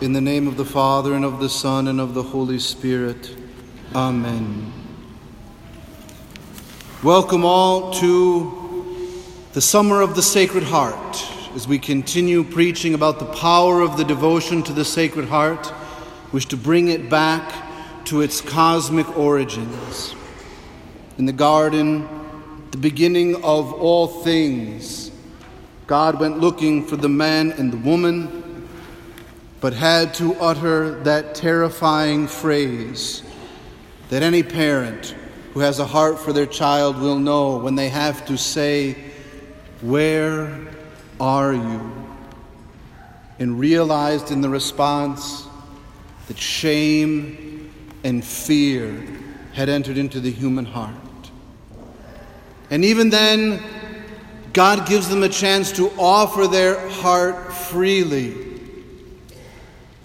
In the name of the Father, and of the Son, and of the Holy Spirit. Amen. Welcome all to the Summer of the Sacred Heart, as we continue preaching about the power of the devotion to the Sacred Heart, which to bring it back to its cosmic origins. In the garden, the beginning of all things, God went looking for the man and the woman, but had to utter that terrifying phrase that any parent who has a heart for their child will know when they have to say, "Where are you?" And realized in the response that shame and fear had entered into the human heart. And even then, God gives them a chance to offer their heart freely.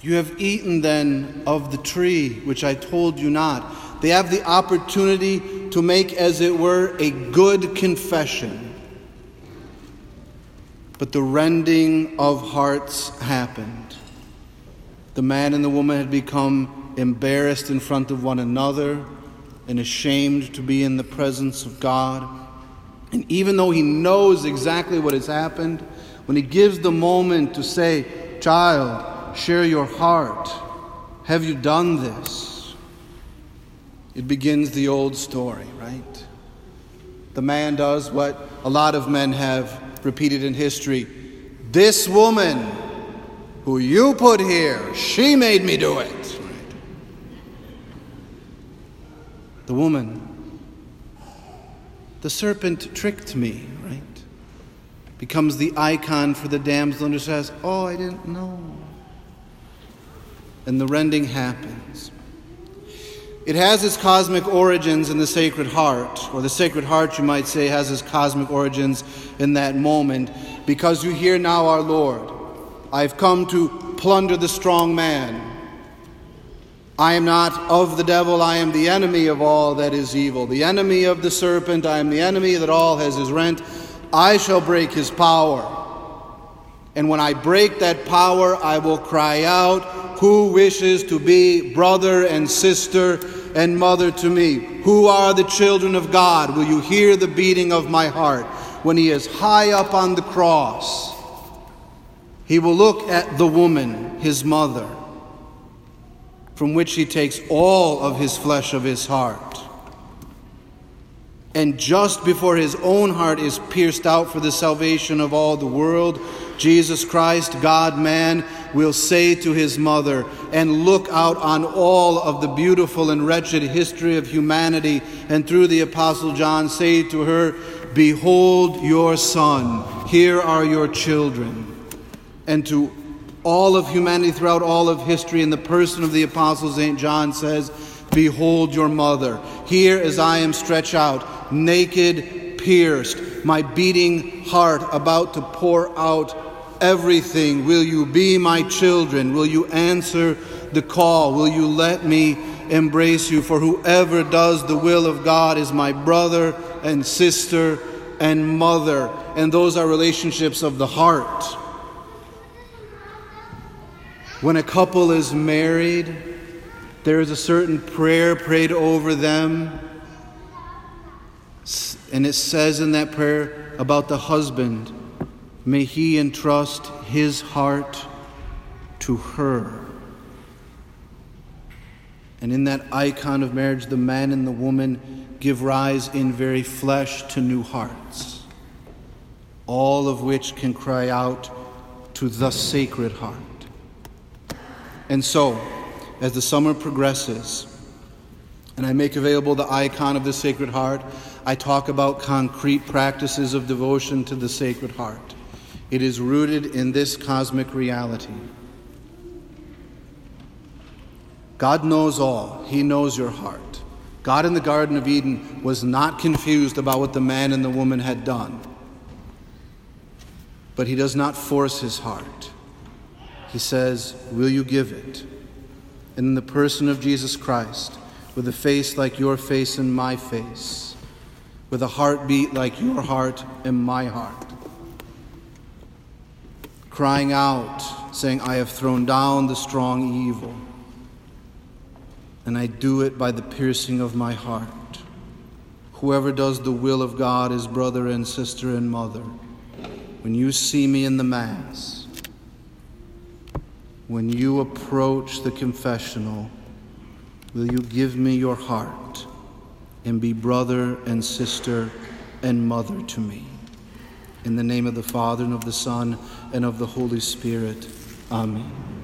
"You have eaten then of the tree which I told you not." They have the opportunity to make, as it were, a good confession. But the rending of hearts happened. The man and the woman had become embarrassed in front of one another and ashamed to be in the presence of God. And even though he knows exactly what has happened, when he gives the moment to say, "Child, share your heart. Have you done this?" It begins the old story, right? The man does what a lot of men have repeated in history. "This woman who you put here, she made me do it." Right? The woman, "The serpent tricked me," right? Becomes the icon for the damsel who says, "Oh, I didn't know." And the rending happens. It has its cosmic origins in the Sacred Heart, or the Sacred Heart, you might say, has its cosmic origins in that moment, because you hear now our Lord, "I've come to plunder the strong man. I am not of the devil, I am the enemy of all that is evil. The enemy of the serpent, I am the enemy that all has his rent. I shall break his power. And when I break that power, I will cry out, 'Who wishes to be brother and sister and mother to me? Who are the children of God? Will you hear the beating of my heart?'" When he is high up on the cross, he will look at the woman, his mother, from which he takes all of his flesh of his heart. And just before his own heart is pierced out for the salvation of all the world, Jesus Christ, God-man, will say to his mother, and look out on all of the beautiful and wretched history of humanity, and through the Apostle John say to her, "Behold your son, here are your children." And to all of humanity throughout all of history, in the person of the Apostle St. John says, "Behold your mother, here as I am stretched out, naked, pierced, my beating heart about to pour out everything. Will you be my children? Will you answer the call? Will you let me embrace you? For whoever does the will of God is my brother and sister and mother." And those are relationships of the heart. When a couple is married, there is a certain prayer prayed over them. And it says in that prayer about the husband, "May he entrust his heart to her." And in that icon of marriage, the man and the woman give rise in very flesh to new hearts, all of which can cry out to the Sacred Heart. And so, as the summer progresses, and I make available the icon of the Sacred Heart, I talk about concrete practices of devotion to the Sacred Heart. It is rooted in this cosmic reality. God knows all. He knows your heart. God in the Garden of Eden was not confused about what the man and the woman had done. But he does not force his heart. He says, "Will you give it?" And in the person of Jesus Christ, with a face like your face and my face, with a heartbeat like your heart and my heart, crying out, saying, I have thrown down the strong evil, and I do it by the piercing of my heart. Whoever does the will of God is brother and sister and mother. When you see me in the Mass, when you approach the confessional, will you give me your heart and be brother and sister and mother to me? In the name of the Father, and of the Son, and of the Holy Spirit. Amen.